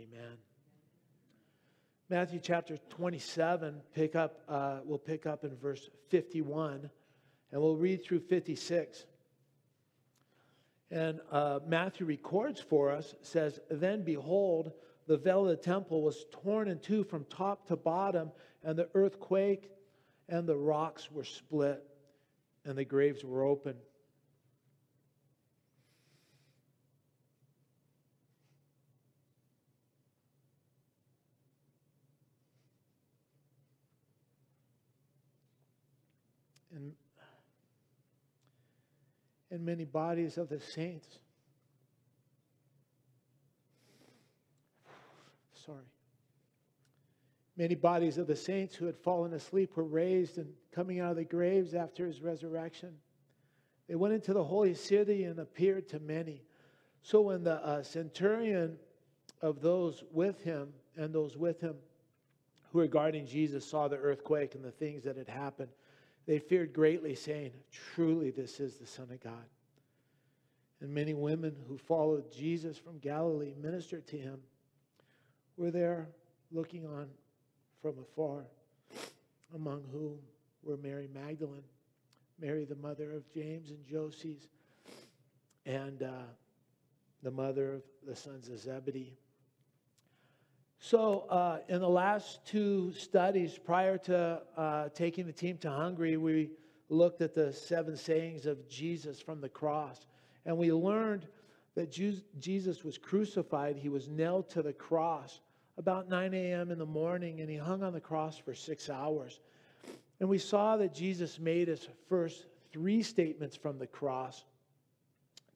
Amen. Matthew chapter 27, we'll pick up in verse 51, and we'll read through 56. And Matthew records for us, says, "Then behold, the veil of the temple was torn in two from top to bottom, and the earth quaked, and the rocks were split, and the graves were opened." And many bodies of the saints. Many bodies of the saints who had fallen asleep were raised, and coming out of the graves after his resurrection, they went into the holy city and appeared to many. So when the centurion of those with him and those with him who were guarding Jesus saw the earthquake and the things that had happened, they feared greatly, saying, "Truly this is the Son of God." And many women who followed Jesus from Galilee ministered to him, were there looking on from afar, among whom were Mary Magdalene, Mary the mother of James and Joses, and the mother of the sons of Zebedee. So in the last two studies prior to taking the team to Hungary, we looked at the seven sayings of Jesus from the cross, and we learned that Jesus was crucified. He was nailed to the cross about 9 a.m. in the morning, and he hung on the cross for 6 hours. And we saw that Jesus made his first three statements from the cross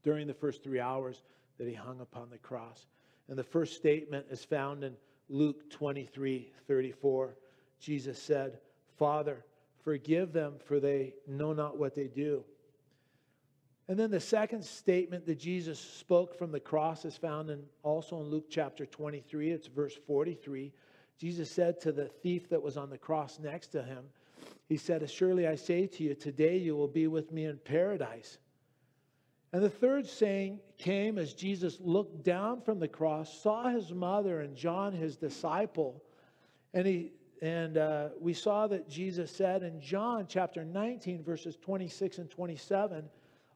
during the first 3 hours that he hung upon the cross. And the first statement is found in Luke 23:34. Jesus said, "Father, forgive them, for they know not what they do." And then the second statement that Jesus spoke from the cross is found in, also in Luke chapter 23. It's verse 43. Jesus said to the thief that was on the cross next to him, he said, "Surely I say to you, today you will be with me in paradise." And the third saying came as Jesus looked down from the cross, saw his mother and John, his disciple. And we saw that Jesus said in John chapter 19, verses 26 and 27,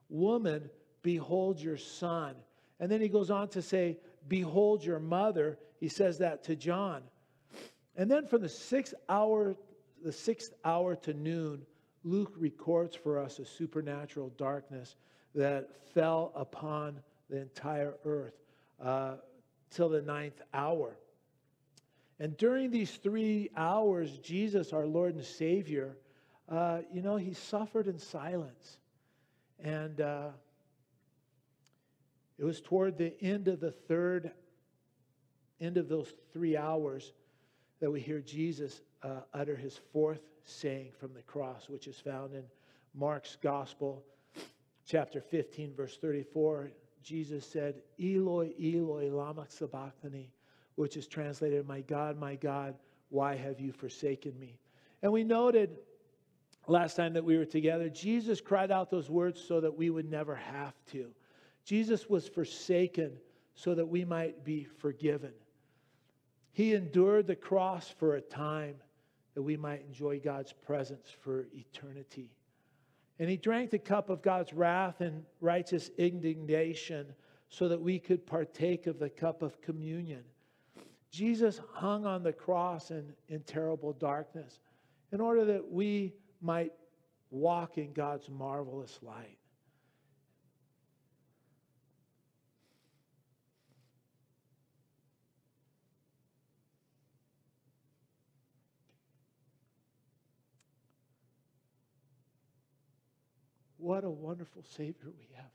"Woman, behold your son." And then he goes on to say, "Behold your mother." He says that to John. And then from the sixth hour to noon, Luke records for us a supernatural darkness that fell upon the entire earth till the 9th hour. And during these 3 hours, Jesus, our Lord and Savior, he suffered in silence. And it was toward the end of those 3 hours that we hear Jesus utter his fourth saying from the cross, which is found in Mark's Gospel, chapter 15, verse 34. Jesus said, "Eloi, Eloi, lama sabachthani," which is translated, my God, why have you forsaken me?" And we noted last time that we were together, Jesus cried out those words so that we would never have to. Jesus was forsaken so that we might be forgiven. He endured the cross for a time that we might enjoy God's presence for eternity. And he drank the cup of God's wrath and righteous indignation so that we could partake of the cup of communion. Jesus hung on the cross in terrible darkness in order that we might walk in God's marvelous light. What a wonderful Savior we have.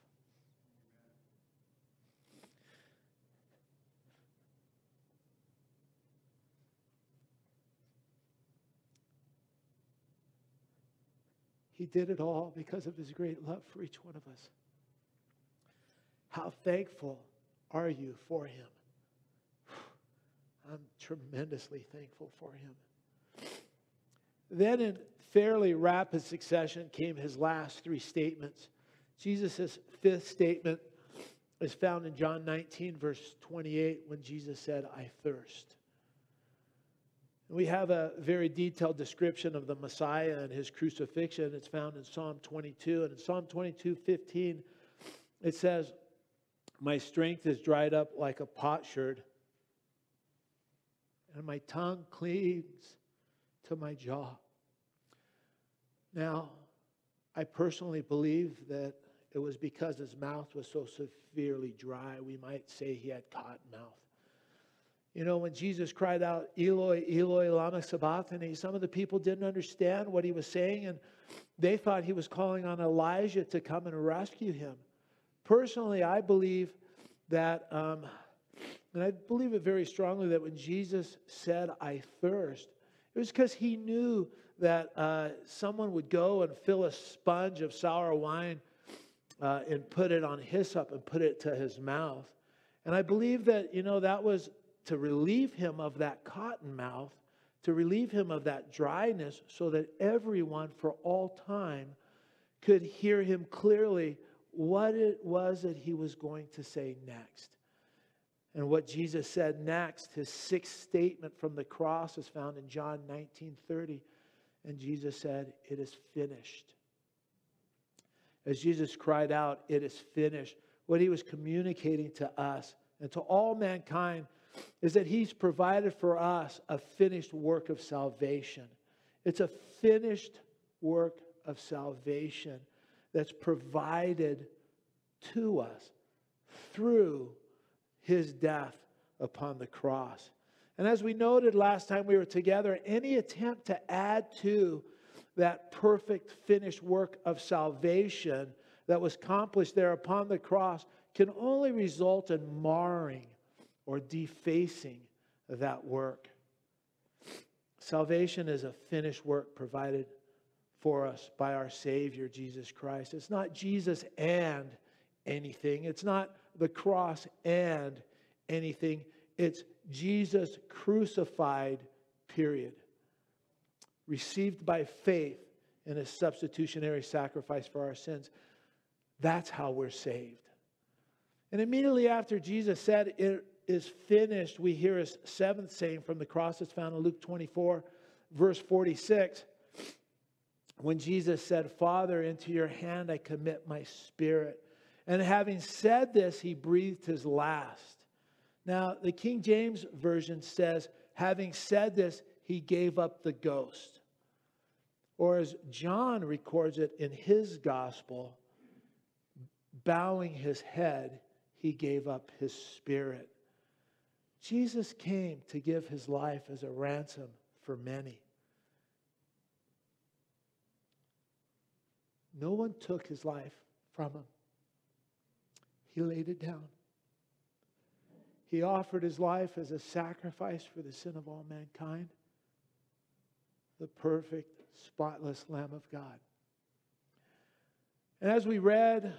He did it all because of his great love for each one of us. How thankful are you for him? I'm tremendously thankful for him. Then in fairly rapid succession came his last three statements. Jesus' fifth statement is found in John 19, verse 28, when Jesus said, "I thirst." We have a very detailed description of the Messiah and his crucifixion. It's found in Psalm 22. And in Psalm 22, 15, it says, "My strength is dried up like a potsherd, and my tongue clings to my jaw." Now, I personally believe that it was because his mouth was so severely dry. We might say he had cotton mouth. You know, when Jesus cried out, "Eloi, Eloi, lama sabachthani," some of the people didn't understand what he was saying, and they thought he was calling on Elijah to come and rescue him. Personally, I believe that, and I believe it very strongly, that when Jesus said, "I thirst," it was because he knew that someone would go and fill a sponge of sour wine and put it on hyssop and put it to his mouth. And I believe that, you know, that was to relieve him of that cotton mouth, to relieve him of that dryness, so that everyone for all time could hear him clearly what it was that he was going to say next. And what Jesus said next, his sixth statement from the cross, is found in John 19:30. And Jesus said, "It is finished." As Jesus cried out, "It is finished," what he was communicating to us and to all mankind is that he's provided for us a finished work of salvation. It's a finished work of salvation that's provided to us through his death upon the cross. And as we noted last time we were together, any attempt to add to that perfect finished work of salvation that was accomplished there upon the cross can only result in marring or defacing that work. Salvation is a finished work provided for us by our Savior, Jesus Christ. It's not Jesus and anything. It's not the cross and anything. It's Jesus crucified, period. Received by faith in his substitutionary sacrifice for our sins. That's how we're saved. And immediately after Jesus said, "It is finished," we hear his seventh saying from the cross. It's found in Luke 24, verse 46. When Jesus said, "Father, into your hand I commit my spirit." And having said this, he breathed his last. Now, the King James Version says, having said this, he gave up the ghost. Or as John records it in his gospel, bowing his head, he gave up his spirit. Jesus came to give his life as a ransom for many. No one took his life from him. He laid it down. He offered his life as a sacrifice for the sin of all mankind. The perfect, spotless Lamb of God. And as we read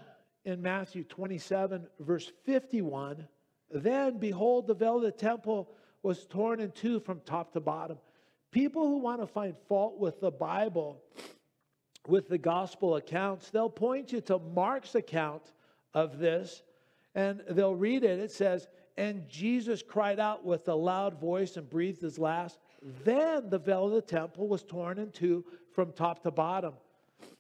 in Matthew 27, verse 51, "Then, behold, the veil of the temple was torn in two from top to bottom." People who want to find fault with the Bible, with the gospel accounts, they'll point you to Mark's account of this, and they'll read it. It says, "And Jesus cried out with a loud voice and breathed his last. Then the veil of the temple was torn in two from top to bottom."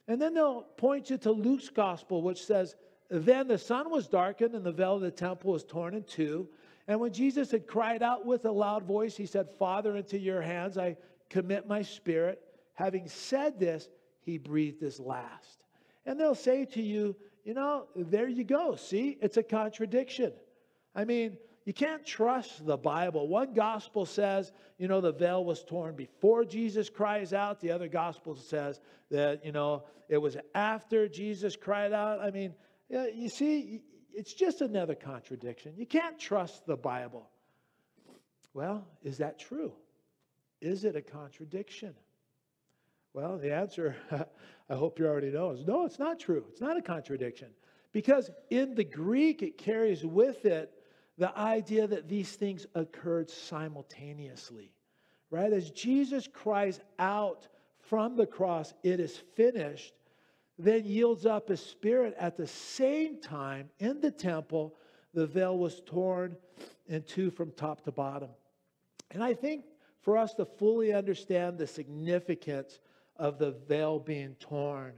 And then they'll point you to Luke's gospel, which says, "Then the sun was darkened and the veil of the temple was torn in two. And when Jesus had cried out with a loud voice, he said, 'Father, into your hands I commit my spirit.' Having said this, he breathed his last." And they'll say to you, "You know, there you go. See, it's a contradiction." I mean, you can't trust the Bible. One gospel says, you know, the veil was torn before Jesus cries out. The other gospel says that, you know, it was after Jesus cried out. I mean, you see, it's just another contradiction. You can't trust the Bible. Well, is that true? Is it a contradiction? Well, the answer, I hope you already know, is no, it's not true. It's not a contradiction. Because in the Greek, it carries with it the idea that these things occurred simultaneously, right? As Jesus cries out from the cross, "It is finished," then yields up his spirit at the same time in the temple, the veil was torn in two from top to bottom. And I think for us to fully understand the significance of the veil being torn,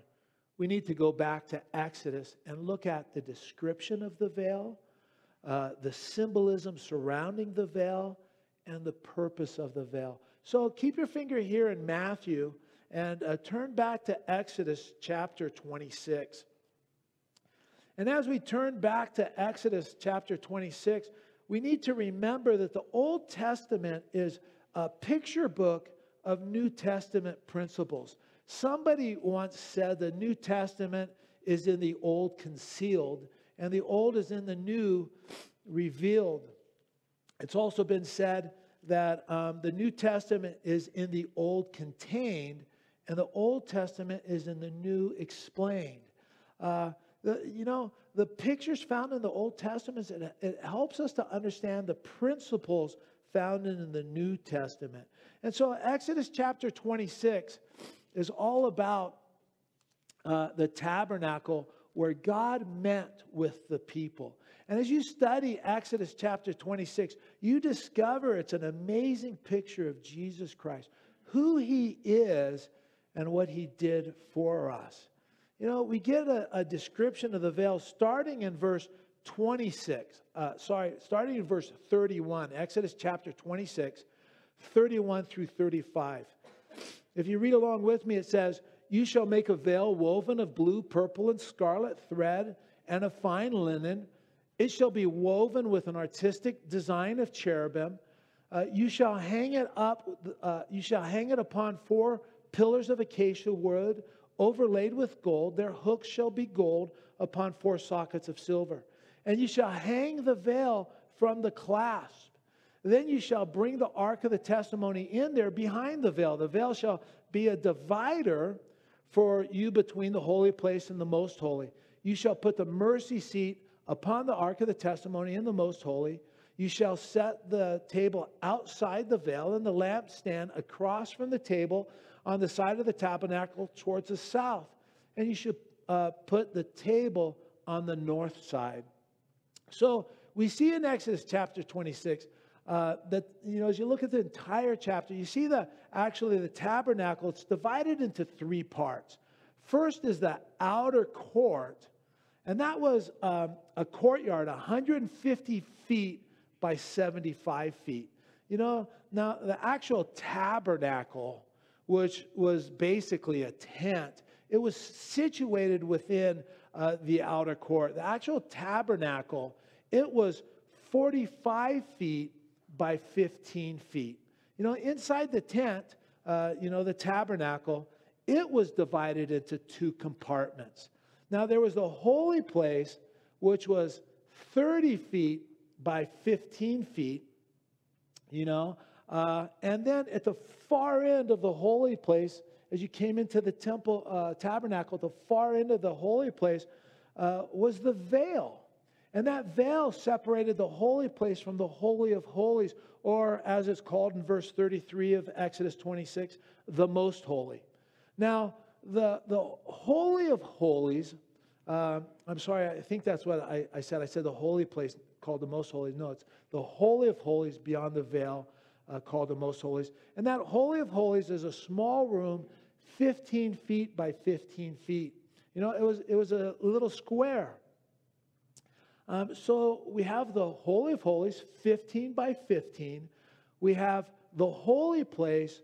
we need to go back to Exodus and look at the description of the veil, the symbolism surrounding the veil, and the purpose of the veil. So keep your finger here in Matthew and turn back to Exodus chapter 26. And as we turn back to Exodus chapter 26, we need to remember that the Old Testament is a picture book of New Testament principles. Somebody once said the New Testament is in the old concealed, and the old is in the new revealed. It's also been said that the New Testament is in the old contained, and the Old Testament is in the new explained. The pictures found in the Old Testament, it helps us to understand the principles found in the New Testament. And so Exodus chapter 26 is all about the tabernacle where God met with the people. And as you study Exodus chapter 26, you discover it's an amazing picture of Jesus Christ, who he is and what he did for us. You know, we get a description of the veil starting in verse 26. Starting in verse 31, Exodus chapter 26, 31 through 35. If you read along with me, it says, "You shall make a veil woven of blue, purple, and scarlet thread and of fine linen. It shall be woven with an artistic design of cherubim. You shall hang it upon four pillars of acacia wood, overlaid with gold. Their hooks shall be gold upon four sockets of silver. And you shall hang the veil from the clasp. Then you shall bring the Ark of the Testimony in there behind the veil. The veil shall be a divider for you between the holy place and the most holy. You shall put the mercy seat upon the Ark of the Testimony in the most holy. You shall set the table outside the veil and the lampstand across from the table on the side of the tabernacle towards the south. And you should put the table on the north side." So we see in Exodus chapter 26 that, you know, as you look at the entire chapter, you see the tabernacle, it's divided into three parts. First is the outer court, and that was a courtyard 150 feet by 75 feet. You know, now the actual tabernacle, which was basically a tent, it was situated within the outer court. The actual tabernacle, it was 45 feet by 15 feet. You know, inside the tent, the tabernacle, it was divided into two compartments. Now, there was the holy place, which was 30 feet by 15 feet, you know. And then at the far end of the holy place, as you came into the temple tabernacle, the far end of the holy place was the veil. And that veil separated the holy place from the Holy of Holies, or as it's called in verse 33 of Exodus 26, the most holy. Now, the Holy of Holies, I'm sorry, I think that's what I said. I said the holy place called the most holy. No, it's the Holy of Holies beyond the veil called the most holies. And that Holy of Holies is a small room, 15 feet by 15 feet. You know, it was a little square. So we have the Holy of Holies, 15 by 15. We have the holy place,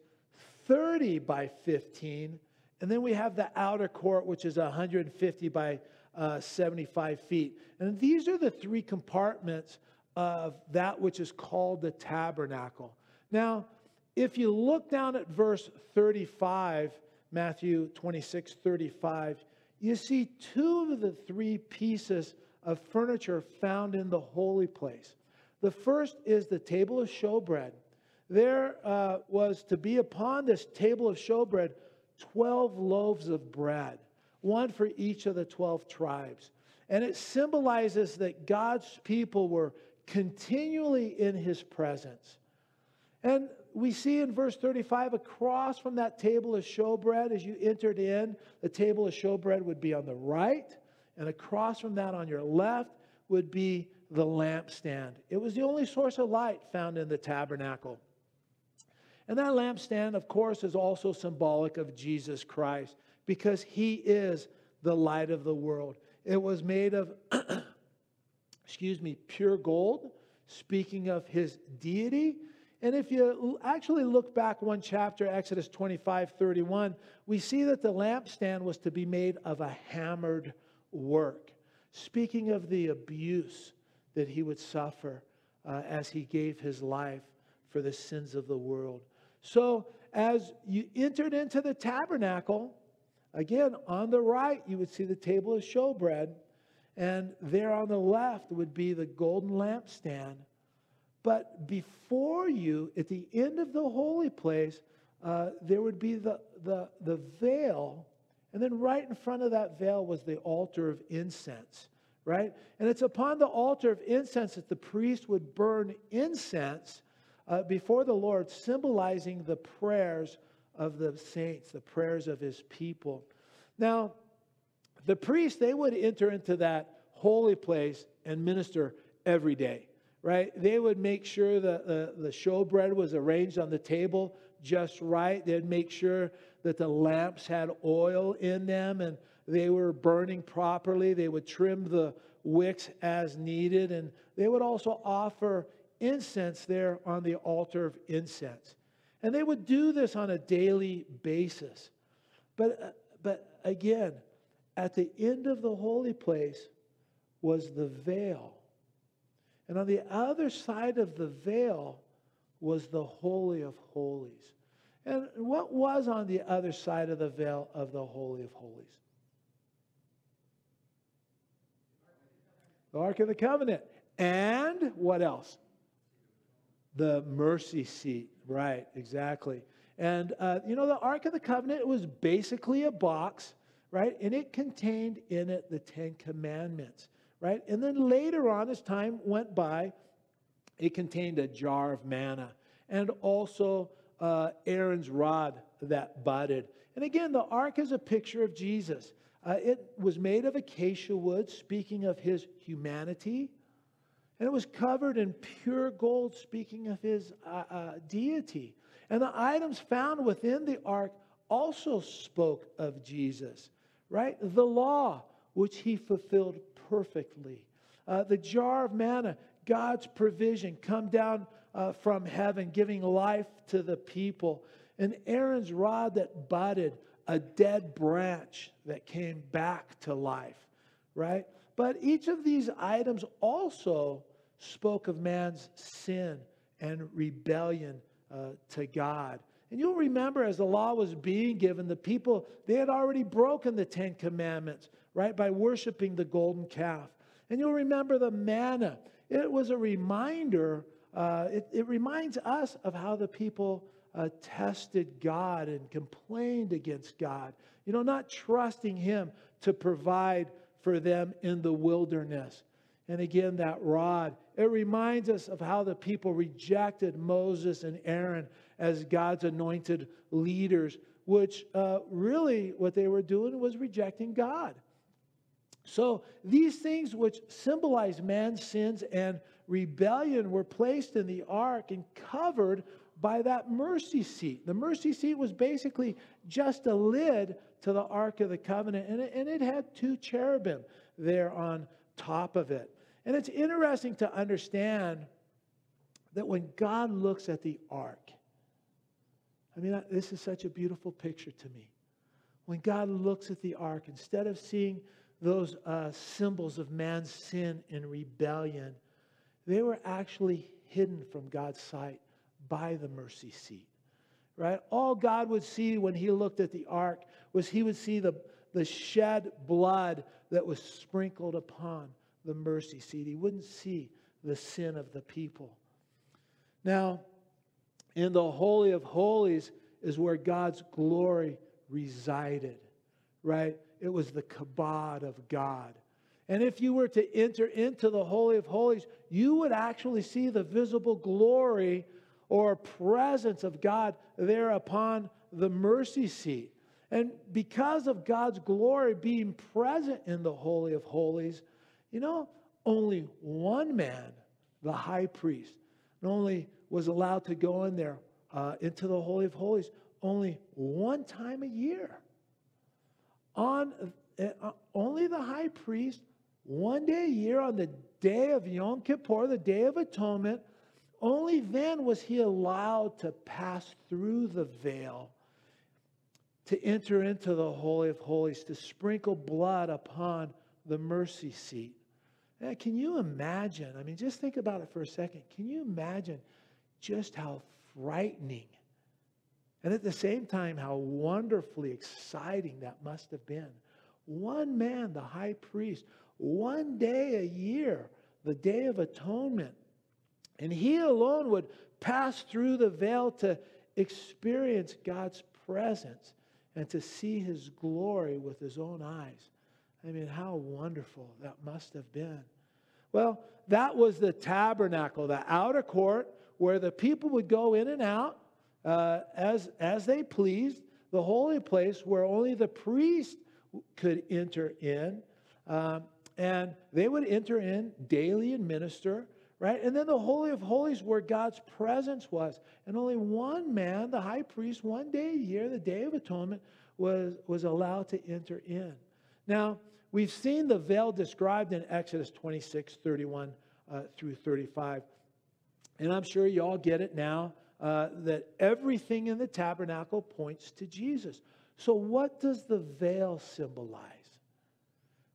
30 by 15. And then we have the outer court, which is 150 by 75 feet. And these are the three compartments of that which is called the tabernacle. Now, if you look down at verse 35, Matthew 26, 35, you see two of the three pieces of furniture found in the holy place. The first is the table of showbread. There was to be upon this table of showbread 12 loaves of bread, one for each of the 12 tribes. And it symbolizes that God's people were continually in his presence. And we see in verse 35, across from that table of showbread, as you entered in, the table of showbread would be on the right. And across from that on your left would be the lampstand. It was the only source of light found in the tabernacle. And that lampstand, of course, is also symbolic of Jesus Christ, because he is the light of the world. It was made of, pure gold, speaking of his deity. And if you actually look back one chapter, Exodus 25:31, we see that the lampstand was to be made of a hammered work, speaking of the abuse that he would suffer as he gave his life for the sins of the world. So as you entered into the tabernacle, again, on the right, you would see the table of showbread. And there on the left would be the golden lampstand. But before you, at the end of the holy place, there would be the veil. And then right in front of that veil was the altar of incense, right? And it's upon the altar of incense that the priest would burn incense before the Lord, symbolizing the prayers of the saints, the prayers of his people. Now, the priests, they would enter into that holy place and minister every day, right? They would make sure that the showbread was arranged on the table just right. They'd make sure that the lamps had oil in them and they were burning properly. They would trim the wicks as needed. And they would also offer incense there on the altar of incense. And they would do this on a daily basis. But again, at the end of the holy place was the veil. And on the other side of the veil was the Holy of Holies. And what was on the other side of the veil of the Holy of Holies? The Ark of the Covenant. And what else? The mercy seat. Right, exactly. And, the Ark of the Covenant was basically a box, right? And it contained in it the Ten Commandments, right? And then later on, as time went by, it contained a jar of manna and also Aaron's rod that budded. And again, the ark is a picture of Jesus. It was made of acacia wood, speaking of his humanity. And it was covered in pure gold, speaking of his deity. And the items found within the ark also spoke of Jesus, right? The law, which he fulfilled perfectly. The jar of manna, God's provision, come down from heaven, giving life to the people. And Aaron's rod that budded, a dead branch that came back to life, right? But each of these items also spoke of man's sin and rebellion to God. And you'll remember as the law was being given, the people, they had already broken the Ten Commandments, right? By worshiping the golden calf. And you'll remember the manna. It was a reminder, it reminds us of how the people tested God and complained against God. You know, not trusting him to provide for them in the wilderness. And again, that rod, it reminds us of how the people rejected Moses and Aaron as God's anointed leaders, which really what they were doing was rejecting God. So these things which symbolize man's sins and rebellion were placed in the ark and covered by that mercy seat. The mercy seat was basically just a lid to the Ark of the Covenant. And it had two cherubim there on top of it. And it's interesting to understand that when God looks at the ark, I mean, this is such a beautiful picture to me. When God looks at the ark, instead of seeing those symbols of man's sin and rebellion, they were actually hidden from God's sight by the mercy seat, right? All God would see when he looked at the ark was he would see the shed blood that was sprinkled upon the mercy seat. He wouldn't see the sin of the people. Now, in the Holy of Holies is where God's glory resided, right? It was the kabod of God. And if you were to enter into the Holy of Holies, you would actually see the visible glory or presence of God there upon the mercy seat. And because of God's glory being present in the Holy of Holies, you know, only one man, the high priest, not only was allowed to go in there into the Holy of Holies only one time a year. Only the high priest, one day a year on the day of Yom Kippur, the Day of Atonement, only then was he allowed to pass through the veil to enter into the Holy of Holies, to sprinkle blood upon the mercy seat. Now, can you imagine? I mean, just think about it for a second. Can you imagine just how frightening and at the same time how wonderfully exciting that must have been? One man, the high priest, one day a year, the Day of Atonement. And he alone would pass through the veil to experience God's presence and to see his glory with his own eyes. I mean, how wonderful that must have been. Well, that was the tabernacle, the outer court where the people would go in and out as they pleased, the holy place where only the priest could enter in. And they would enter in daily and minister, right? And then the Holy of Holies where God's presence was. And only one man, the high priest, one day a year, the Day of Atonement, was allowed to enter in. Now, we've seen the veil described in Exodus 26, 31 through 35. And I'm sure you all get it now that everything in the tabernacle points to Jesus. So what does the veil symbolize?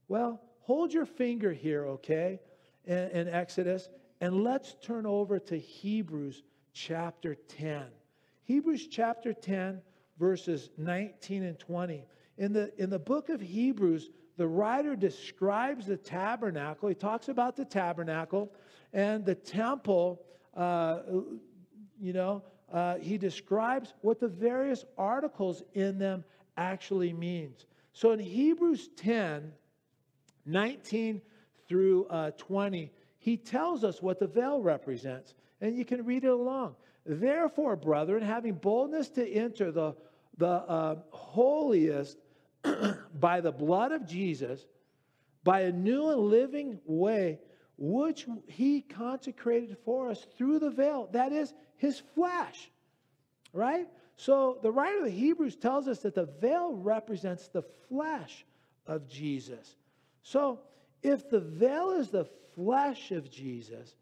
Well, hold your finger here, okay, in Exodus, and let's turn over to Hebrews chapter 10. Hebrews chapter 10, verses 19 and 20. In the book of Hebrews, the writer describes the tabernacle. He talks about the tabernacle and the temple. He describes what the various articles in them actually means. So in Hebrews 10, 19 through 20, he tells us what the veil represents. And you can read it along. Therefore, brethren, having boldness to enter the holiest by the blood of Jesus, by a new and living way, which he consecrated for us through the veil, that is his flesh, right? So the writer of the Hebrews tells us that the veil represents the flesh of Jesus. So if the veil is the flesh of Jesus,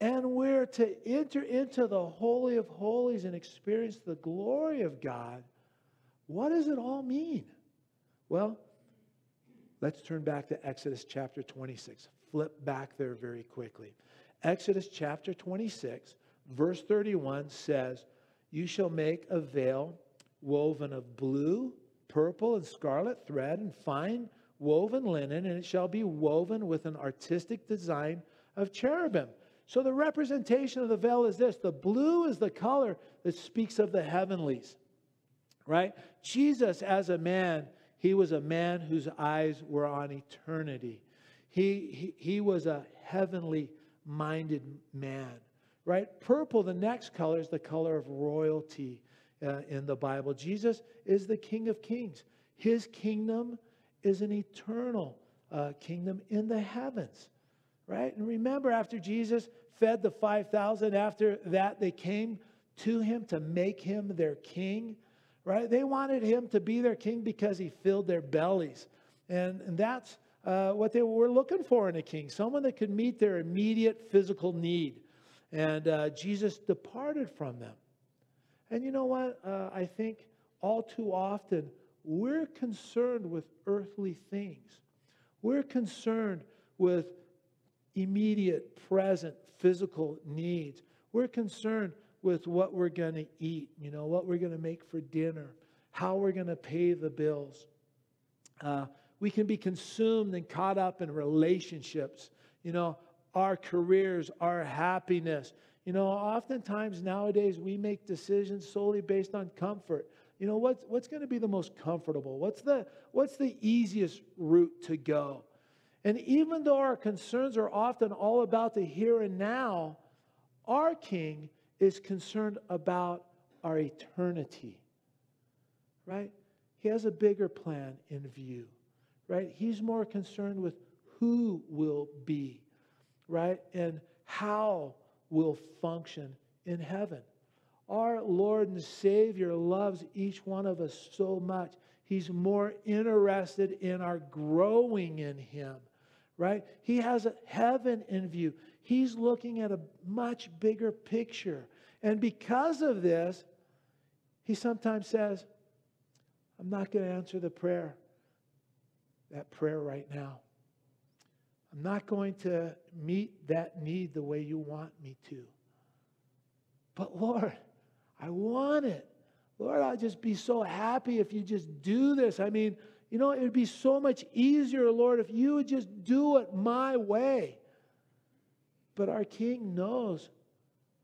and we're to enter into the Holy of Holies and experience the glory of God, what does it all mean? Well, let's turn back to Exodus chapter 26. Flip back there very quickly. Exodus chapter 26, verse 31 says, "You shall make a veil woven of blue, purple, and scarlet thread, and fine woven linen, and it shall be woven with an artistic design of cherubim." So the representation of the veil is this. The blue is the color that speaks of the heavenlies, right? Jesus as a man, he was a man whose eyes were on eternity. He was a heavenly-minded man, right? Purple, the next color, is the color of royalty in the Bible. Jesus is the King of Kings. His kingdom is an eternal kingdom in the heavens, right? And remember, after Jesus fed the 5,000, after that they came to him to make him their king, right? They wanted him to be their king because he filled their bellies. And that's what they were looking for in a king, someone that could meet their immediate physical need. And Jesus departed from them. And you know what? I think all too often we're concerned with earthly things. We're concerned with immediate, present, physical needs. We're concerned with what we're going to eat, you know, what we're going to make for dinner, how we're going to pay the bills. We can be consumed and caught up in relationships, you know, our careers, our happiness. You know, oftentimes nowadays we make decisions solely based on comfort. You know, what's going to be the most comfortable? What's the easiest route to go? And even though our concerns are often all about the here and now, our King is concerned about our eternity, right? He has a bigger plan in view. Right? He's more concerned with who will be, right? And how we'll function in heaven. Our Lord and Savior loves each one of us so much. He's more interested in our growing in Him, right? He has heaven in view. He's looking at a much bigger picture. And because of this, He sometimes says, I'm not going to answer the prayer, that prayer right now. I'm not going to meet that need the way you want me to. But Lord, I want it. Lord, I'll just be so happy if you just do this. I mean, you know, it would be so much easier, Lord, if you would just do it my way. But our King knows,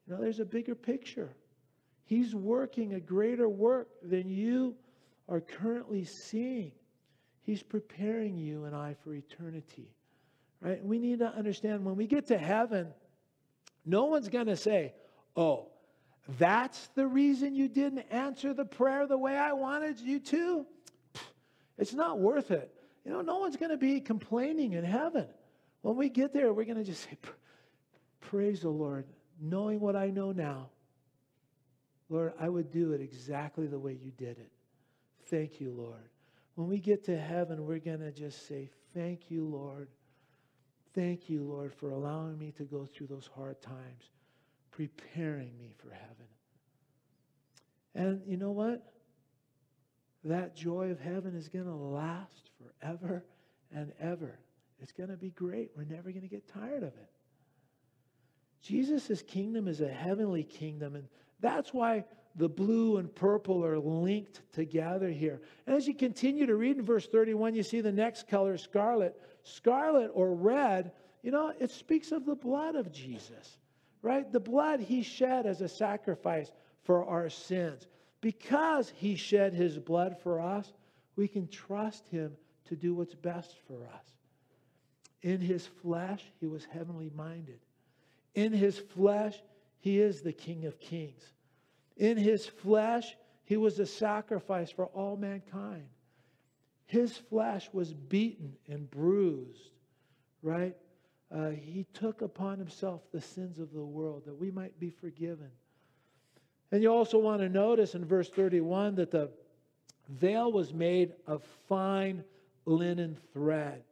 you know, there's a bigger picture. He's working a greater work than you are currently seeing. He's preparing you and I for eternity, right? We need to understand when we get to heaven, no one's going to say, oh, that's the reason you didn't answer the prayer the way I wanted you to? It's not worth it. You know, no one's going to be complaining in heaven. When we get there, we're going to just say, praise the Lord, knowing what I know now. Lord, I would do it exactly the way you did it. Thank you, Lord. When we get to heaven, we're going to just say, thank you, Lord. Thank you, Lord, for allowing me to go through those hard times, preparing me for heaven. And you know what? That joy of heaven is going to last forever and ever. It's going to be great. We're never going to get tired of it. Jesus' kingdom is a heavenly kingdom, and that's why the blue and purple are linked together here. And as you continue to read in verse 31, you see the next color, scarlet. Scarlet or red, you know, it speaks of the blood of Jesus, right? The blood He shed as a sacrifice for our sins. Because He shed His blood for us, we can trust Him to do what's best for us. In His flesh, He was heavenly minded. In His flesh, He is the King of Kings. In His flesh, He was a sacrifice for all mankind. His flesh was beaten and bruised, right? He took upon Himself the sins of the world that we might be forgiven. And you also want to notice in verse 31 that the veil was made of fine linen thread.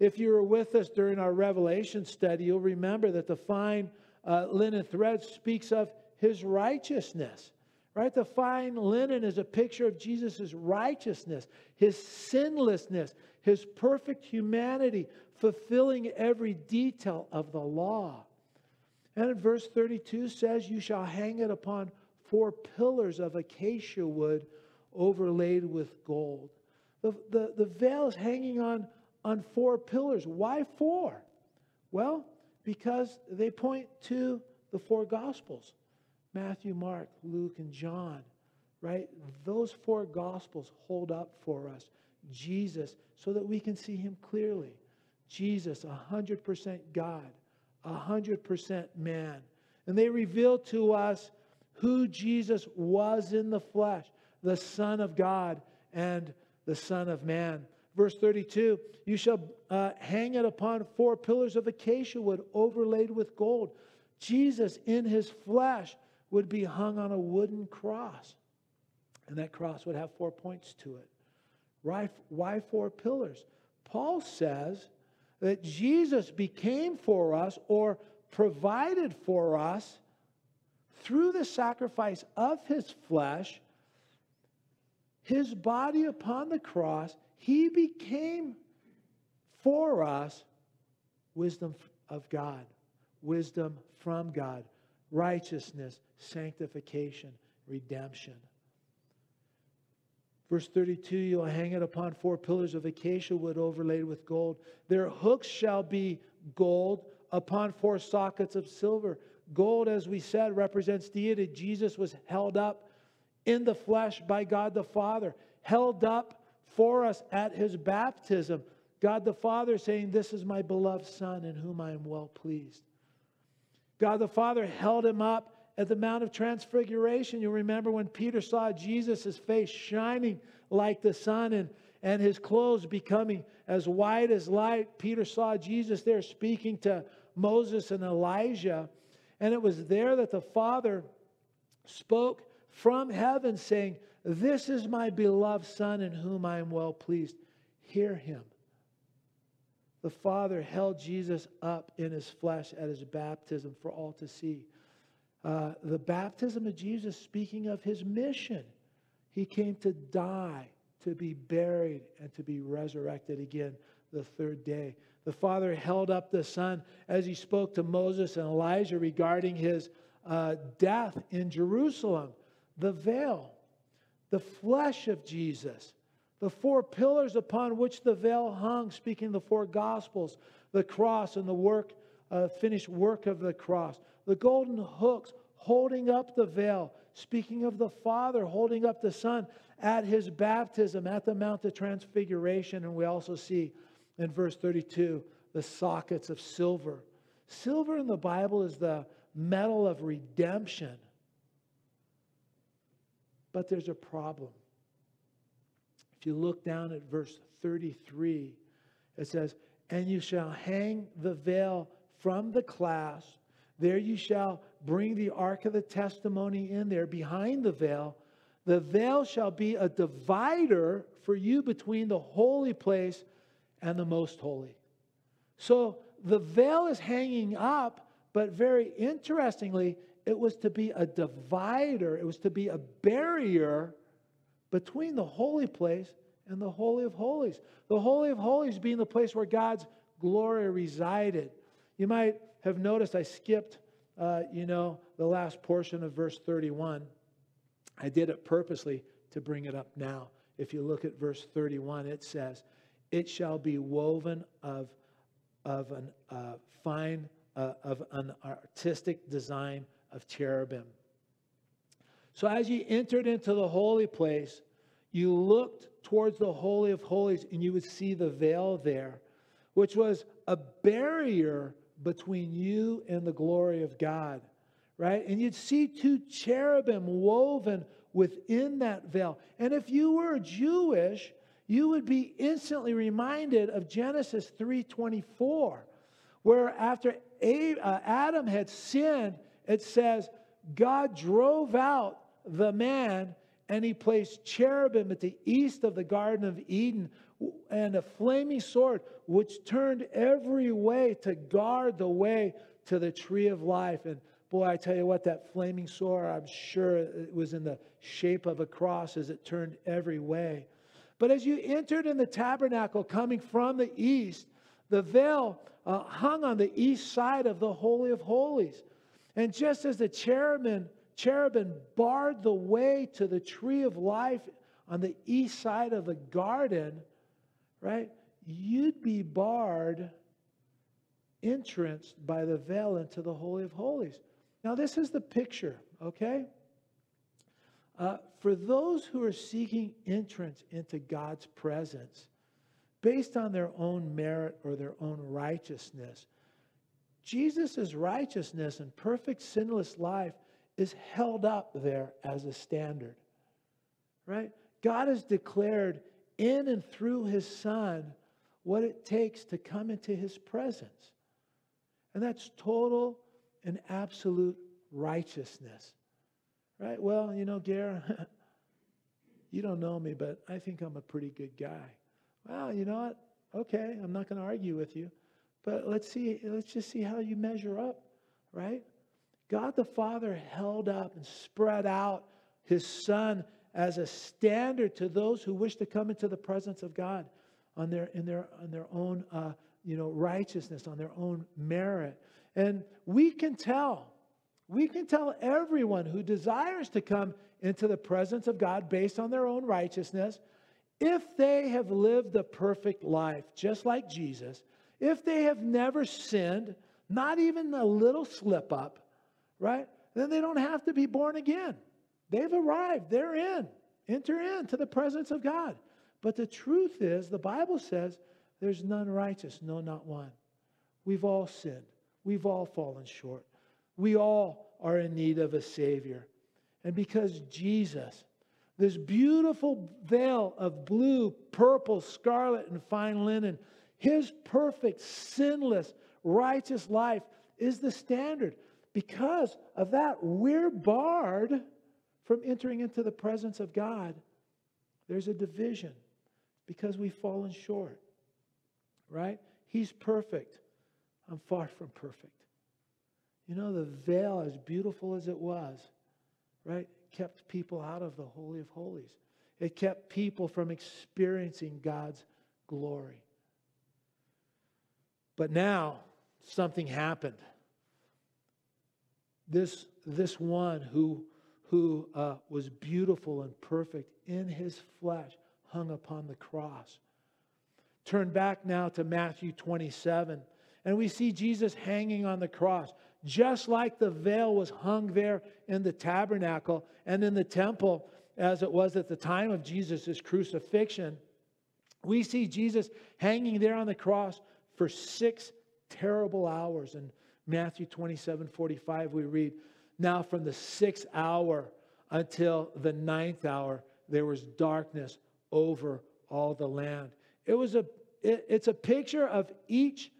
If you were with us during our Revelation study, you'll remember that the fine linen thread speaks of His righteousness, right? The fine linen is a picture of Jesus' righteousness, His sinlessness, His perfect humanity, fulfilling every detail of the law. And in verse 32 says, you shall hang it upon 4 pillars of acacia wood overlaid with gold. The veil is hanging on 4 pillars. Why 4? Well, because they point to the 4 Gospels. Matthew, Mark, Luke, and John, right? Those 4 Gospels hold up for us Jesus so that we can see Him clearly. Jesus, 100% God, 100% man. And they reveal to us who Jesus was in the flesh, the Son of God and the Son of Man. Verse 32, you shall hang it upon 4 pillars of acacia wood overlaid with gold. Jesus in His flesh would be hung on a wooden cross. And that cross would have 4 points to it. Why 4 pillars? Paul says that Jesus became for us or provided for us through the sacrifice of His flesh, His body upon the cross. He became for us wisdom of God, wisdom from God, righteousness, sanctification, redemption. Verse 32, you'll hang it upon 4 pillars of acacia wood overlaid with gold. Their hooks shall be gold upon 4 sockets of silver. Gold, as we said, represents deity. Jesus was held up in the flesh by God the Father, held up for us at His baptism. God the Father saying, this is my beloved Son in whom I am well pleased. God the Father held Him up at the Mount of Transfiguration. You remember when Peter saw Jesus' face shining like the sun and His clothes becoming as white as light. Peter saw Jesus there speaking to Moses and Elijah. And it was there that the Father spoke from heaven saying, "This is my beloved Son in whom I am well pleased. Hear him." The Father held Jesus up in his flesh at his baptism for all to see. The baptism of Jesus, speaking of his mission, he came to die, to be buried, and to be resurrected again the third day. The Father held up the Son as he spoke to Moses and Elijah regarding his death in Jerusalem. The veil, the flesh of Jesus, the four pillars upon which the veil hung, speaking of the four Gospels, the cross and the work, finished work of the cross. The golden hooks holding up the veil, speaking of the Father holding up the Son at his baptism at the Mount of Transfiguration. And we also see in verse 32, the sockets of silver. Silver in the Bible is the metal of redemption. But there's a problem. If you look down at verse 33, it says, "And you shall hang the veil from the clasp. There you shall bring the Ark of the Testimony in there behind the veil. The veil shall be a divider for you between the holy place and the most holy." So the veil is hanging up, but very interestingly, it was to be a divider. It was to be a barrier between the holy place and the Holy of Holies. The Holy of Holies being the place where God's glory resided. You might have noticed I skipped, the last portion of verse 31. I did it purposely to bring it up now. If you look at verse 31, it says, "It shall be woven of an artistic design of cherubim." So as you entered into the holy place, you looked towards the Holy of Holies and you would see the veil there, which was a barrier between you and the glory of God, right? And you'd see two cherubim woven within that veil. And if you were Jewish, you would be instantly reminded of Genesis 3:24, where after Adam had sinned, it says, God drove out the man and he placed cherubim at the east of the Garden of Eden and a flaming sword which turned every way to guard the way to the tree of life. And boy, I tell you what, that flaming sword, I'm sure it was in the shape of a cross as it turned every way. But as you entered in the tabernacle coming from the east, the veil hung on the east side of the Holy of Holies. And just as the cherubim barred the way to the tree of life on the east side of the garden, right, you'd be barred entrance by the veil into the Holy of Holies. Now this is the picture, okay? For those who are seeking entrance into God's presence based on their own merit or their own righteousness, Jesus' righteousness and perfect sinless life is held up there as a standard, right? God has declared in and through his Son what it takes to come into his presence. And that's total and absolute righteousness. Right? Well, Gare, you don't know me, but I think I'm a pretty good guy. Well, you know what? Okay, I'm not going to argue with you. But let's just see how you measure up, right? God the Father held up and spread out his Son as a standard to those who wish to come into the presence of God on their own righteousness, on their own merit. And we can tell. We can tell everyone who desires to come into the presence of God based on their own righteousness, if they have lived a perfect life, just like Jesus, if they have never sinned, not even a little slip up, right? Then they don't have to be born again. They've arrived. They're in. Enter into the presence of God. But the truth is, the Bible says, there's none righteous, no, not one. We've all sinned. We've all fallen short. We all are in need of a Savior. And because Jesus, this beautiful veil of blue, purple, scarlet, and fine linen, his perfect, sinless, righteous life is the standard. Because of that, we're barred from entering into the presence of God. There's a division because we've fallen short, right? He's perfect. I'm far from perfect. You know, the veil, as beautiful as it was, right, kept people out of the Holy of Holies. It kept people from experiencing God's glory. But now, something happened. This one who was beautiful and perfect in his flesh hung upon the cross. Turn back now to Matthew 27, and we see Jesus hanging on the cross. Just like the veil was hung there in the tabernacle and in the temple as it was at the time of Jesus' crucifixion, we see Jesus hanging there on the cross for 6 terrible hours. In Matthew 27:45, we read, "Now from the 6th hour until the 9th hour, there was darkness over all the land." It's a picture of each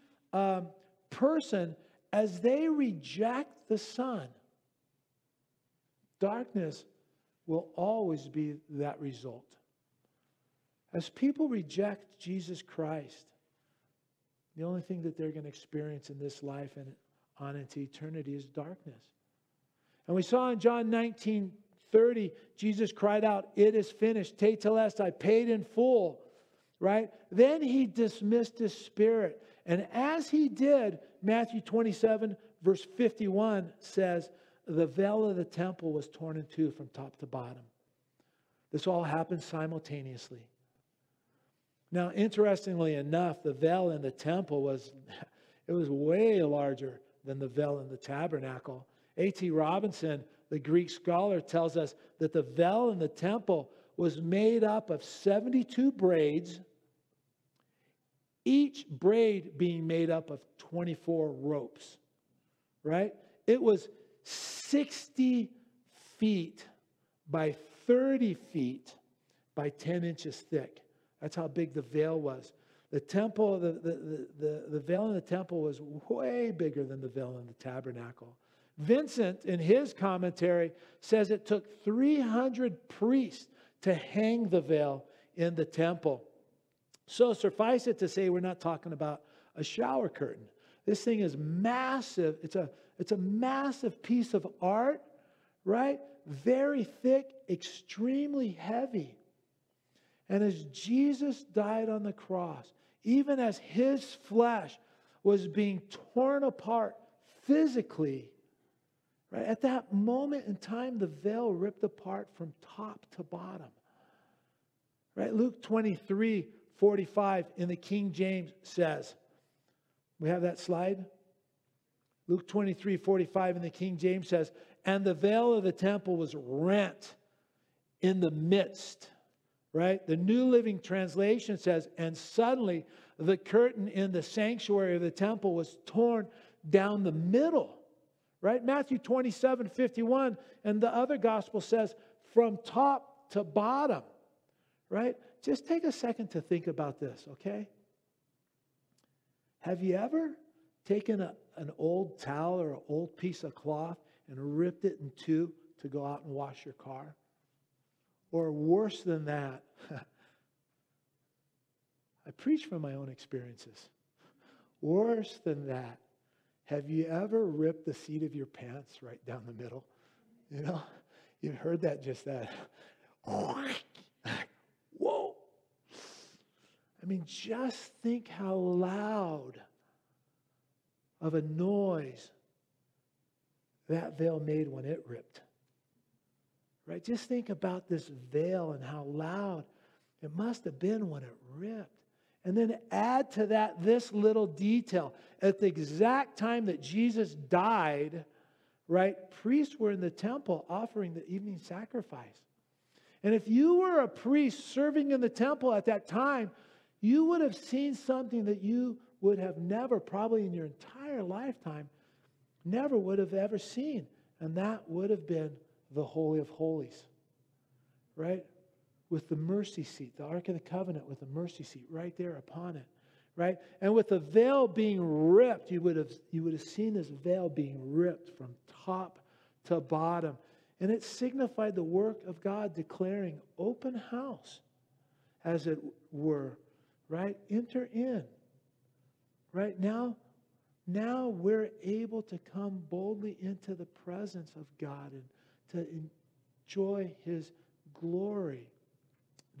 person. As they reject the Son, darkness will always be that result. As people reject Jesus Christ, the only thing that they're going to experience in this life and on into eternity is darkness. And we saw in John 19:30, Jesus cried out, "It is finished," Tetelestai, paid in full, right? Then he dismissed his spirit. And as he did, Matthew 27:51 says, "The veil of the temple was torn in two from top to bottom." This all happened simultaneously. Now, interestingly enough, the veil in the temple was way larger than the veil in the tabernacle. A.T. Robinson, the Greek scholar, tells us that the veil in the temple was made up of 72 braids, each braid being made up of 24 ropes, right? It was 60 feet by 30 feet by 10 inches thick. That's how big the veil was. The temple, the veil in the temple was way bigger than the veil in the tabernacle. Vincent, in his commentary, says it took 300 priests to hang the veil in the temple. So suffice it to say, we're not talking about a shower curtain. This thing is massive. It's a massive piece of art, right? Very thick, extremely heavy. And as Jesus died on the cross, even as his flesh was being torn apart physically, right, at that moment in time, the veil ripped apart from top to bottom. Right? Luke 23:45 in the King James says, we have that slide. Luke 23:45 in the King James says, "And the veil of the temple was rent in the midst," right? The New Living Translation says, "And suddenly the curtain in the sanctuary of the temple was torn down the middle," right? Matthew 27:51 and the other gospel says, "From top to bottom," right? Just take a second to think about this, okay? Have you ever taken an old towel or an old piece of cloth and ripped it in two to go out and wash your car? Or worse than that, I preach from my own experiences. Worse than that, have you ever ripped the seat of your pants right down the middle? You know, you've heard that, just that. Whoa! I mean, just think how loud of a noise that veil made when it ripped. Right? Just think about this veil and how loud it must have been when it ripped. And then add to that this little detail. At the exact time that Jesus died, right, priests were in the temple offering the evening sacrifice. And if you were a priest serving in the temple at that time, you would have seen something that you would have never, probably in your entire lifetime, never would have ever seen. And that would have been the Holy of Holies, right? With the mercy seat, the Ark of the Covenant with the mercy seat right there upon it, right? And with the veil being ripped, you would have seen this veil being ripped from top to bottom. And it signified the work of God declaring open house, as it were, right? Enter in. Right now we're able to come boldly into the presence of God and to enjoy His glory.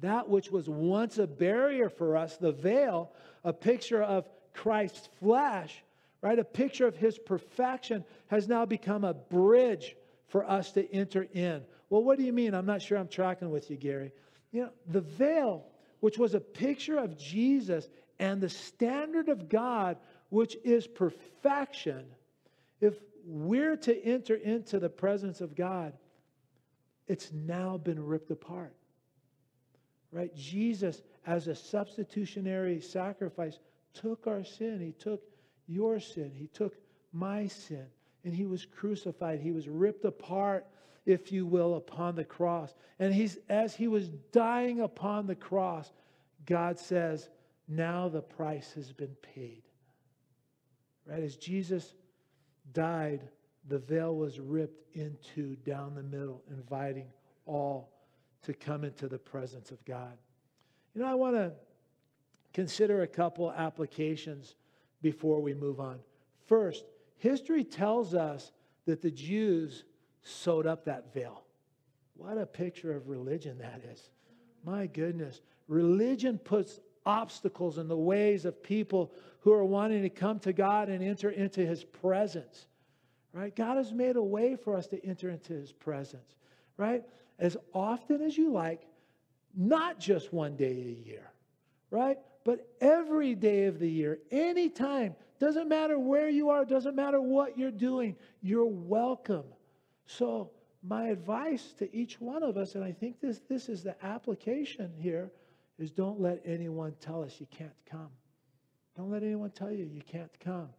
That which was once a barrier for us, the veil, a picture of Christ's flesh, right? A picture of His perfection, has now become a bridge for us to enter in. Well, what do you mean? I'm not sure I'm tracking with you, Gary. You know, the veil, which was a picture of Jesus and the standard of God, which is perfection, if we're to enter into the presence of God, it's now been ripped apart. Right? Jesus, as a substitutionary sacrifice, took our sin. He took your sin. He took my sin. And He was crucified. He was ripped apart, if you will, upon the cross. And as He was dying upon the cross, God says, now the price has been paid. Right? As Jesus died, the veil was ripped into down the middle, inviting all to come into the presence of God. You know, I want to consider a couple applications before we move on. First, history tells us that the Jews sewed up that veil. What a picture of religion that is. My goodness. Religion puts obstacles in the ways of people who are wanting to come to God and enter into His presence. Right? God has made a way for us to enter into His presence. Right? As often as you like, not just one day a year, right? But every day of the year, any time, doesn't matter where you are, doesn't matter what you're doing, you're welcome. So my advice to each one of us, and I think this is the application here, is don't let anyone tell us you can't come. Don't let anyone tell you you can't come.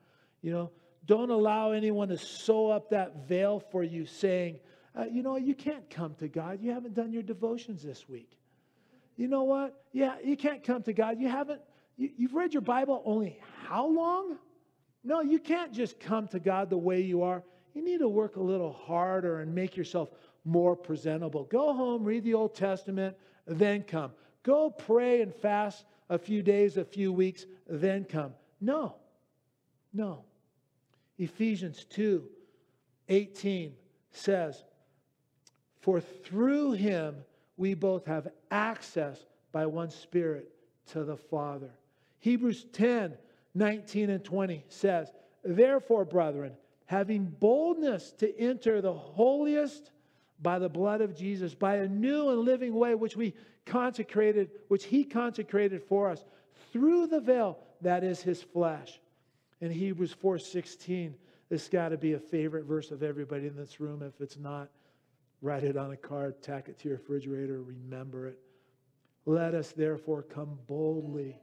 You know, don't allow anyone to sew up that veil for you, saying, you know, you can't come to God. You haven't done your devotions this week. You know what? Yeah, you can't come to God. You haven't, you've read your Bible only how long? No, you can't just come to God the way you are. You need to work a little harder and make yourself more presentable. Go home, read the Old Testament, then come. Go pray and fast a few days, a few weeks, then come. No, no. Ephesians 2:18 says, for through Him, we both have access by one Spirit to the Father. Hebrews 10:19 and 20 says, therefore, brethren, having boldness to enter the holiest by the blood of Jesus, by a new and living way which He consecrated for us through the veil, that is His flesh. In Hebrews 4:16, this has got to be a favorite verse of everybody in this room. If it's not, write it on a card, tack it to your refrigerator, remember it. Let us therefore come boldly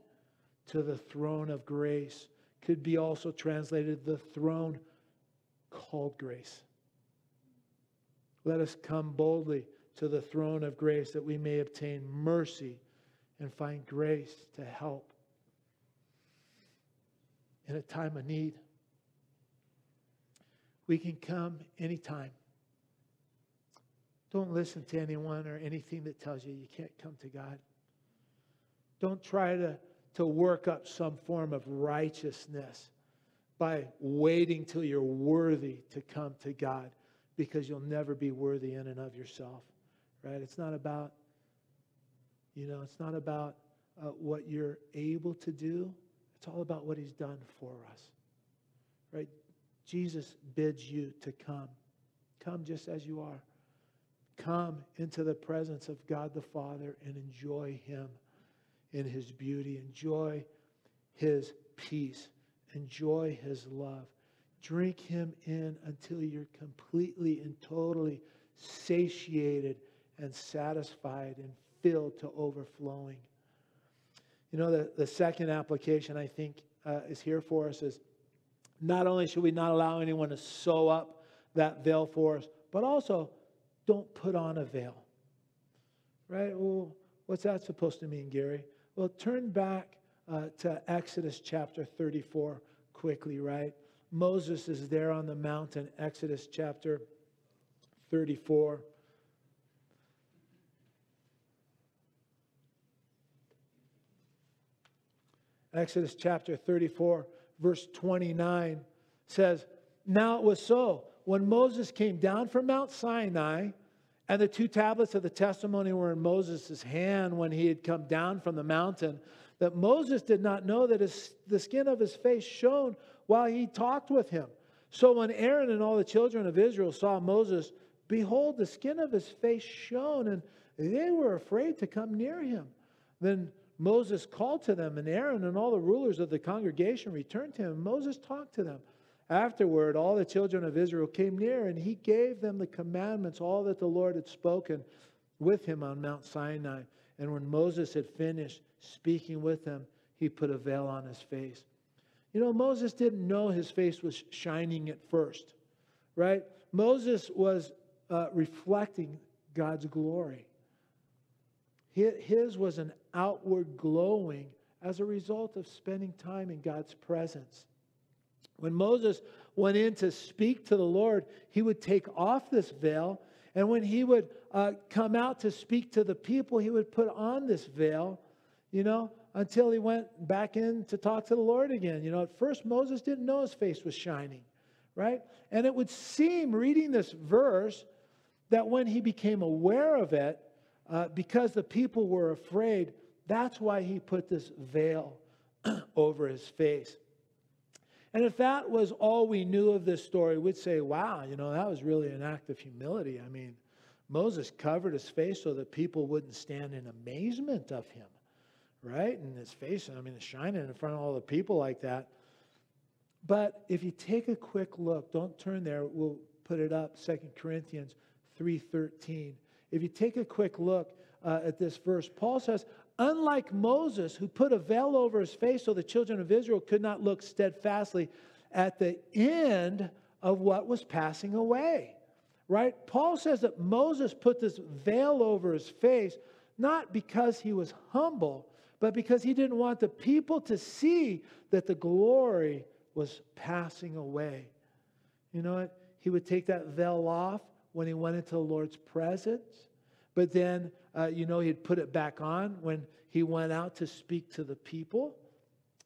to the throne of grace. Could be also translated the throne called grace. Let us come boldly to the throne of grace that we may obtain mercy and find grace to help in a time of need. We can come anytime. Don't listen to anyone or anything that tells you you can't come to God. Don't try to work up some form of righteousness by waiting till you're worthy to come to God, because you'll never be worthy in and of yourself, right? It's not about, you know, it's not about what you're able to do. It's all about what He's done for us, right? Jesus bids you to come. Come just as you are. Come into the presence of God the Father and enjoy Him in His beauty. Enjoy His peace. Enjoy His love. Drink Him in until you're completely and totally satiated and satisfied and filled to overflowing. You know, the second application I think is here for us is, not only should we not allow anyone to sew up that veil for us, but also don't put on a veil. Right? Well, what's that supposed to mean, Gary? Well, turn back to Exodus chapter 34 quickly, right? Moses is there on the mountain, Exodus chapter 34. Exodus chapter 34, verse 29 says, "Now it was so, when Moses came down from Mount Sinai, and the two tablets of the testimony were in Moses' hand when he had come down from the mountain, that Moses did not know that the skin of his face shone while he talked with him. So when Aaron and all the children of Israel saw Moses, behold, the skin of his face shone, and they were afraid to come near him. Then Moses called to them, and Aaron and all the rulers of the congregation returned to him. Moses talked to them. Afterward, all the children of Israel came near, and he gave them the commandments, all that the Lord had spoken with him on Mount Sinai. And when Moses had finished speaking with them, he put a veil on his face." You know, Moses didn't know his face was shining at first, right? Moses was reflecting God's glory. His was an outward glowing as a result of spending time in God's presence. When Moses went in to speak to the Lord, he would take off this veil. And when he would come out to speak to the people, he would put on this veil, you know, until he went back in to talk to the Lord again. You know, at first Moses didn't know his face was shining, right? And it would seem, reading this verse, that when he became aware of it, because the people were afraid, that's why he put this veil over his face. And if that was all we knew of this story, we'd say, wow, you know, that was really an act of humility. I mean, Moses covered his face so that people wouldn't stand in amazement of him, right? And his face, I mean, it's shining in front of all the people like that. But if you take a quick look, don't turn there, we'll put it up, 2 Corinthians 3:13. If you take a quick look at this verse, Paul says, "Unlike Moses, who put a veil over his face so the children of Israel could not look steadfastly at the end of what was passing away." Right? Paul says that Moses put this veil over his face, not because he was humble, but because he didn't want the people to see that the glory was passing away. You know what? He would take that veil off when he went into the Lord's presence. But then, you know, he'd put it back on when he went out to speak to the people.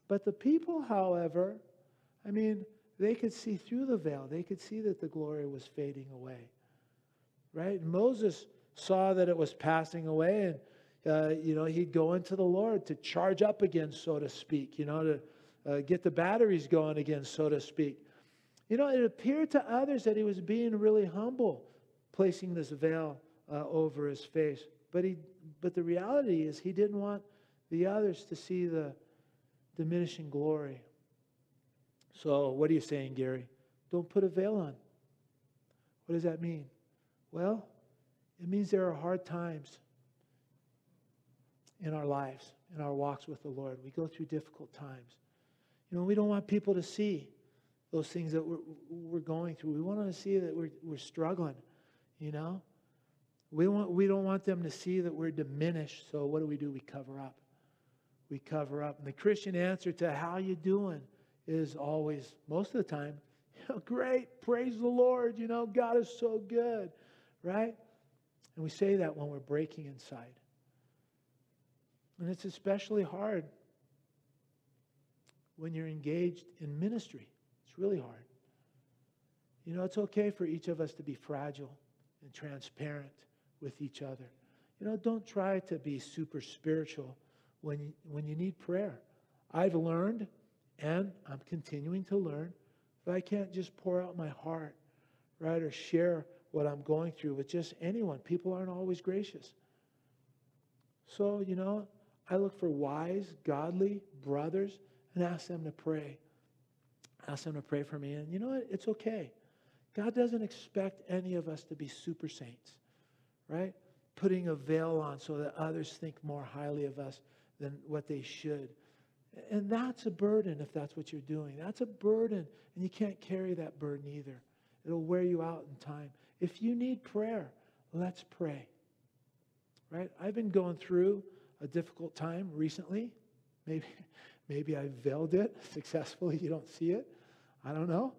But the people, however, I mean, they could see through the veil. They could see that the glory was fading away, right? And Moses saw that it was passing away, and, you know, he'd go into the Lord to charge up again, so to speak, you know, to get the batteries going again, so to speak. You know, it appeared to others that he was being really humble, placing this veil over his face. But the reality is he didn't want the others to see the diminishing glory. So what are you saying, Gary? Don't put a veil on. What does that mean? Well, it means there are hard times in our lives, in our walks with the Lord. We go through difficult times. You know, we don't want people to see those things that we're going through. We want them to see that we're struggling, you know. We don't want them to see that we're diminished. So what do? We cover up. We cover up. And the Christian answer to "how you doing" is always, most of the time, you know, "Great, praise the Lord, you know, God is so good," right? And we say that when we're breaking inside. And it's especially hard when you're engaged in ministry. It's really hard. You know, it's okay for each of us to be fragile and transparent with each other. You know, don't try to be super spiritual when you need prayer. I've learned, and I'm continuing to learn, that I can't just pour out my heart, right, or share what I'm going through with just anyone. People aren't always gracious. So, you know, I look for wise, godly brothers and ask them to pray. Ask them to pray for me. And you know what? It's okay. God doesn't expect any of us to be super saints, right? Putting a veil on so that others think more highly of us than what they should. And that's a burden if that's what you're doing. That's a burden, and you can't carry that burden either. It'll wear you out in time. If you need prayer, let's pray, right? I've been going through a difficult time recently. Maybe Maybe I veiled it successfully. You don't see it. I don't know.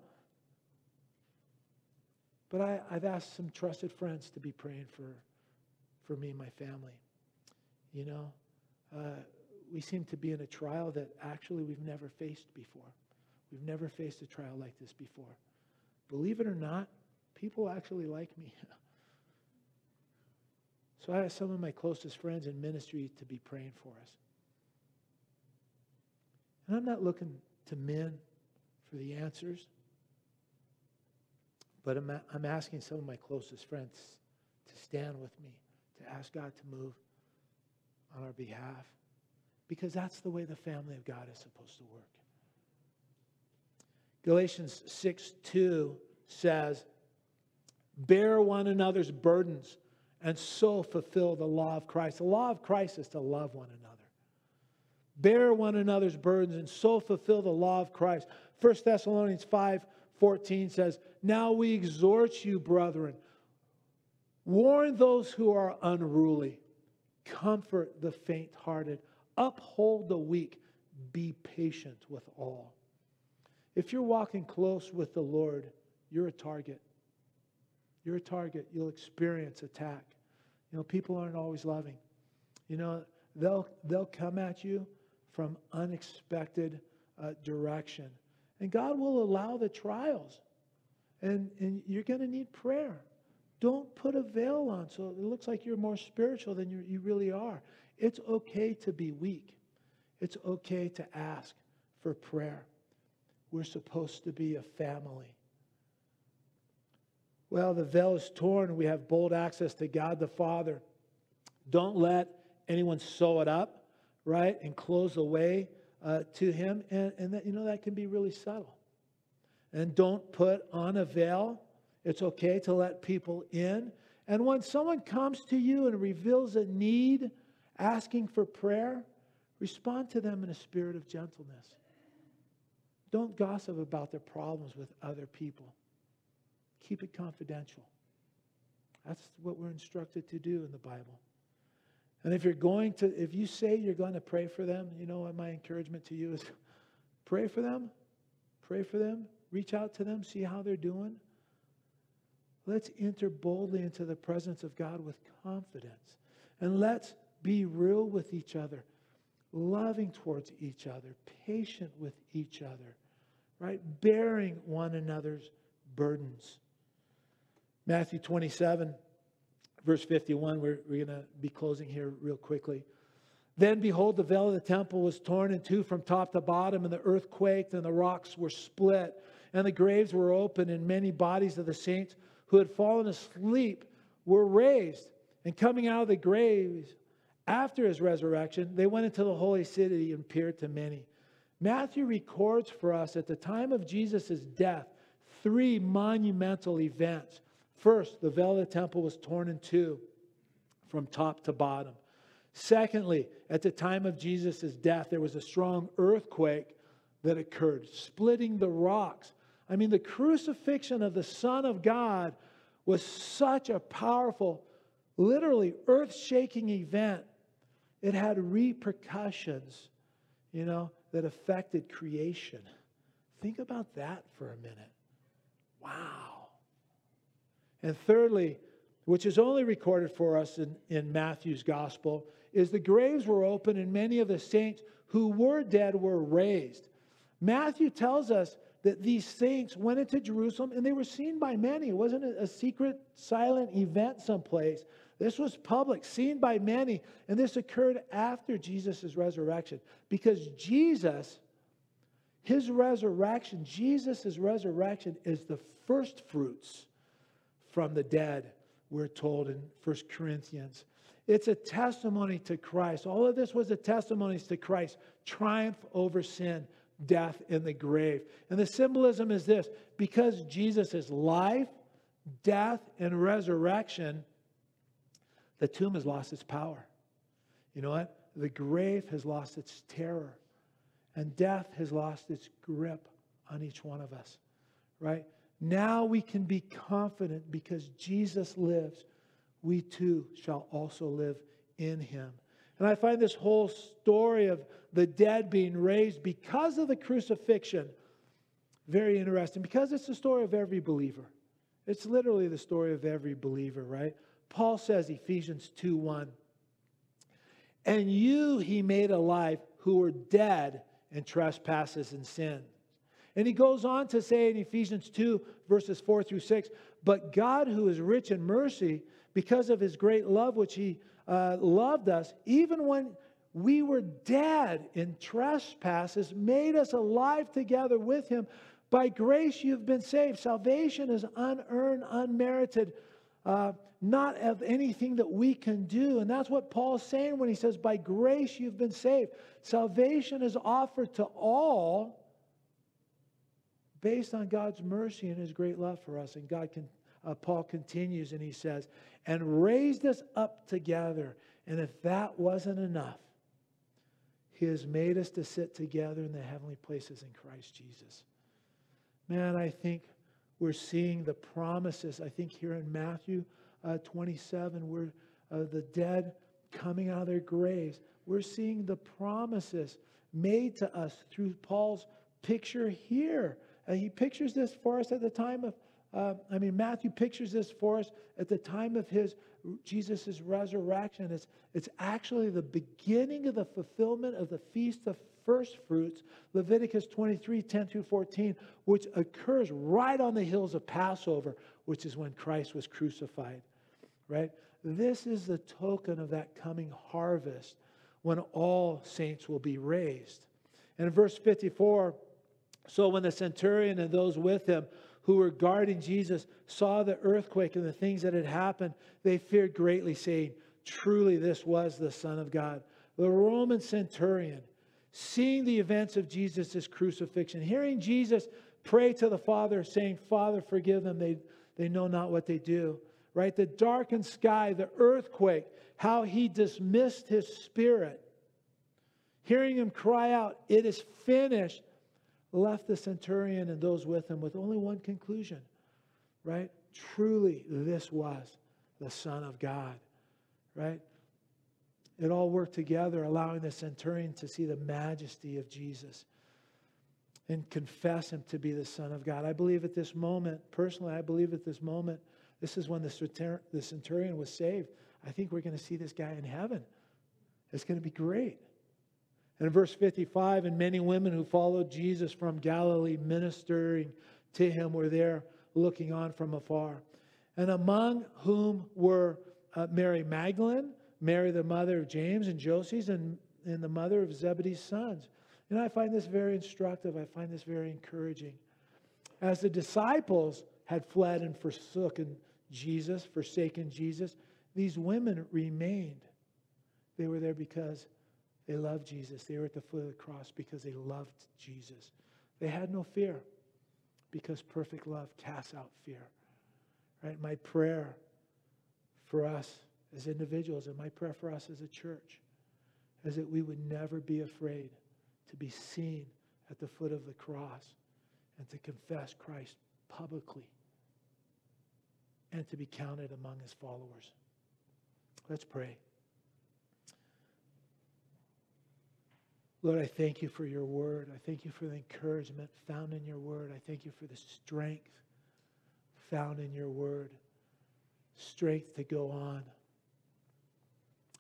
But I've asked some trusted friends to be praying for me and my family. You know, we seem to be in a trial that actually we've never faced before. We've never faced a trial like this before. Believe it or not, people actually like me. So I asked some of my closest friends in ministry to be praying for us. And I'm not looking to men for the answers, but I'm asking some of my closest friends to stand with me, to ask God to move on our behalf, because that's the way the family of God is supposed to work. Galatians 6:2 says, bear one another's burdens and so fulfill the law of Christ. The law of Christ is to love one another. Bear one another's burdens and so fulfill the law of Christ. 1 Thessalonians 5:14 says, now we exhort you, brethren, warn those who are unruly, comfort the faint-hearted, uphold the weak, be patient with all. If you're walking close with the Lord, you're a target. You're a target. You'll experience attack. You know, people aren't always loving. You know, they'll come at you from unexpected direction. And God will allow the trials. And you're going to need prayer. Don't put a veil on so it looks like you're more spiritual than you really are. It's okay to be weak. It's okay to ask for prayer. We're supposed to be a family. Well, the veil is torn. We have bold access to God the Father. Don't let anyone sew it up, right, and close the way to him. And that, you know, that can be really subtle. And don't put on a veil. It's okay to let people in. And when someone comes to you and reveals a need, asking for prayer, respond to them in a spirit of gentleness. Don't gossip about their problems with other people. Keep it confidential. That's what we're instructed to do in the Bible. And if you say you're going to pray for them, you know what my encouragement to you is? Pray for them. Pray for them. Reach out to them. See how they're doing. Let's enter boldly into the presence of God with confidence. And let's be real with each other, loving towards each other, patient with each other, right? Bearing one another's burdens. Matthew 27, verse 51, we're going to be closing here real quickly. Then behold, the veil of the temple was torn in two from top to bottom, and the earth quaked, and the rocks were split, and the graves were opened, and many bodies of the saints who had fallen asleep were raised. And coming out of the graves after his resurrection, they went into the holy city and appeared to many. Matthew records for us at the time of Jesus' death, three monumental events. First, the veil of the temple was torn in two from top to bottom. Secondly, at the time of Jesus' death, there was a strong earthquake that occurred, splitting the rocks. I mean, the crucifixion of the Son of God was such a powerful, literally earth-shaking event. It had repercussions, you know, that affected creation. Think about that for a minute. Wow. And thirdly, which is only recorded for us in Matthew's gospel, is the graves were open and many of the saints who were dead were raised. Matthew tells us that these saints went into Jerusalem and they were seen by many. It wasn't a secret, silent event someplace. This was public, seen by many. And this occurred after Jesus' resurrection, because Jesus' resurrection is the first fruits from the dead, we're told in 1 Corinthians. It's a testimony to Christ. All of this was a testimony to Christ's triumph over sin, death, and the grave. And the symbolism is this: because Jesus' life, death, and resurrection, the tomb has lost its power. You know what? The grave has lost its terror. And death has lost its grip on each one of us, right? Now we can be confident because Jesus lives, we too shall also live in him. And I find this whole story of the dead being raised because of the crucifixion very interesting, because it's the story of every believer. It's literally the story of every believer, right? Paul says, Ephesians 2:1, "And you he made alive who were dead in trespasses and sin." And he goes on to say in Ephesians 2, verses 4 through 6, "But God, who is rich in mercy, because of his great love which he loved us, even when we were dead in trespasses, made us alive together with him. By grace you've been saved." Salvation is unearned, unmerited, not of anything that we can do. And that's what Paul's saying when he says, by grace you've been saved. Salvation is offered to all based on God's mercy and his great love for us. And God can, Paul continues and he says, "and raised us up together." And if that wasn't enough, he has made us to sit together in the heavenly places in Christ Jesus. Man, I think we're seeing the promises. I think here in Matthew 27, where the dead coming out of their graves, we're seeing the promises made to us through Paul's picture here. He pictures this for us at the time of, Matthew pictures this for us at the time of Jesus' resurrection. It's actually the beginning of the fulfillment of the Feast of First Fruits, Leviticus 23, 10 through 14, which occurs right on the heels of Passover, which is when Christ was crucified, right? This is the token of that coming harvest when all saints will be raised. And in verse 54, "So when the centurion and those with him who were guarding Jesus saw the earthquake and the things that had happened, they feared greatly, saying, 'Truly this was the Son of God.'" The Roman centurion, seeing the events of Jesus' crucifixion, hearing Jesus pray to the Father, saying, "Father, forgive them, they know not what they do," right? The darkened sky, the earthquake, how he dismissed his spirit, hearing him cry out, "It is finished," left the centurion and those with him with only one conclusion, right? Truly, this was the Son of God, right? It all worked together, allowing the centurion to see the majesty of Jesus and confess him to be the Son of God. I believe at this moment, personally, this is when the centurion was saved. I think we're going to see this guy in heaven. It's going to be great. And in verse 55, "And many women who followed Jesus from Galilee, ministering to him, were there looking on from afar. And among whom were Mary Magdalene, Mary the mother of James and Joses, and the mother of Zebedee's sons." And I find this very instructive. I find this very encouraging. As the disciples had fled and forsaken Jesus, these women remained. They were there because they loved Jesus. They were at the foot of the cross because they loved Jesus. They had no fear because perfect love casts out fear, right? My prayer for us as individuals and my prayer for us as a church is that we would never be afraid to be seen at the foot of the cross and to confess Christ publicly and to be counted among his followers. Let's pray. Lord, I thank you for your word. I thank you for the encouragement found in your word. I thank you for the strength found in your word, strength to go on.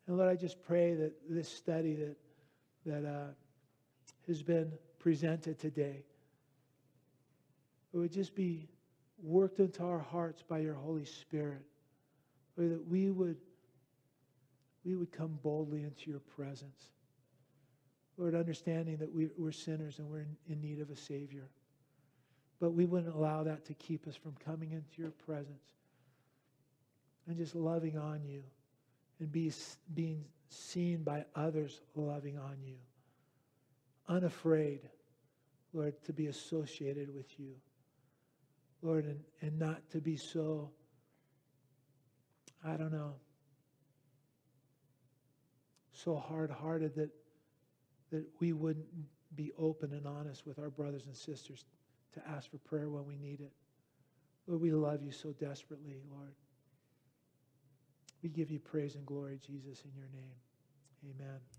And Lord, I just pray that this study that has been presented today, it would just be worked into our hearts by your Holy Spirit, Lord, that we would come boldly into your presence. Lord, understanding that we're sinners and we're in need of a Savior. But we wouldn't allow that to keep us from coming into your presence and just loving on you and being seen by others loving on you. Unafraid, Lord, to be associated with you. Lord, and not to be so, I don't know, so hard-hearted that we wouldn't be open and honest with our brothers and sisters to ask for prayer when we need it. Lord, we love you so desperately, Lord. We give you praise and glory, Jesus, in your name. Amen.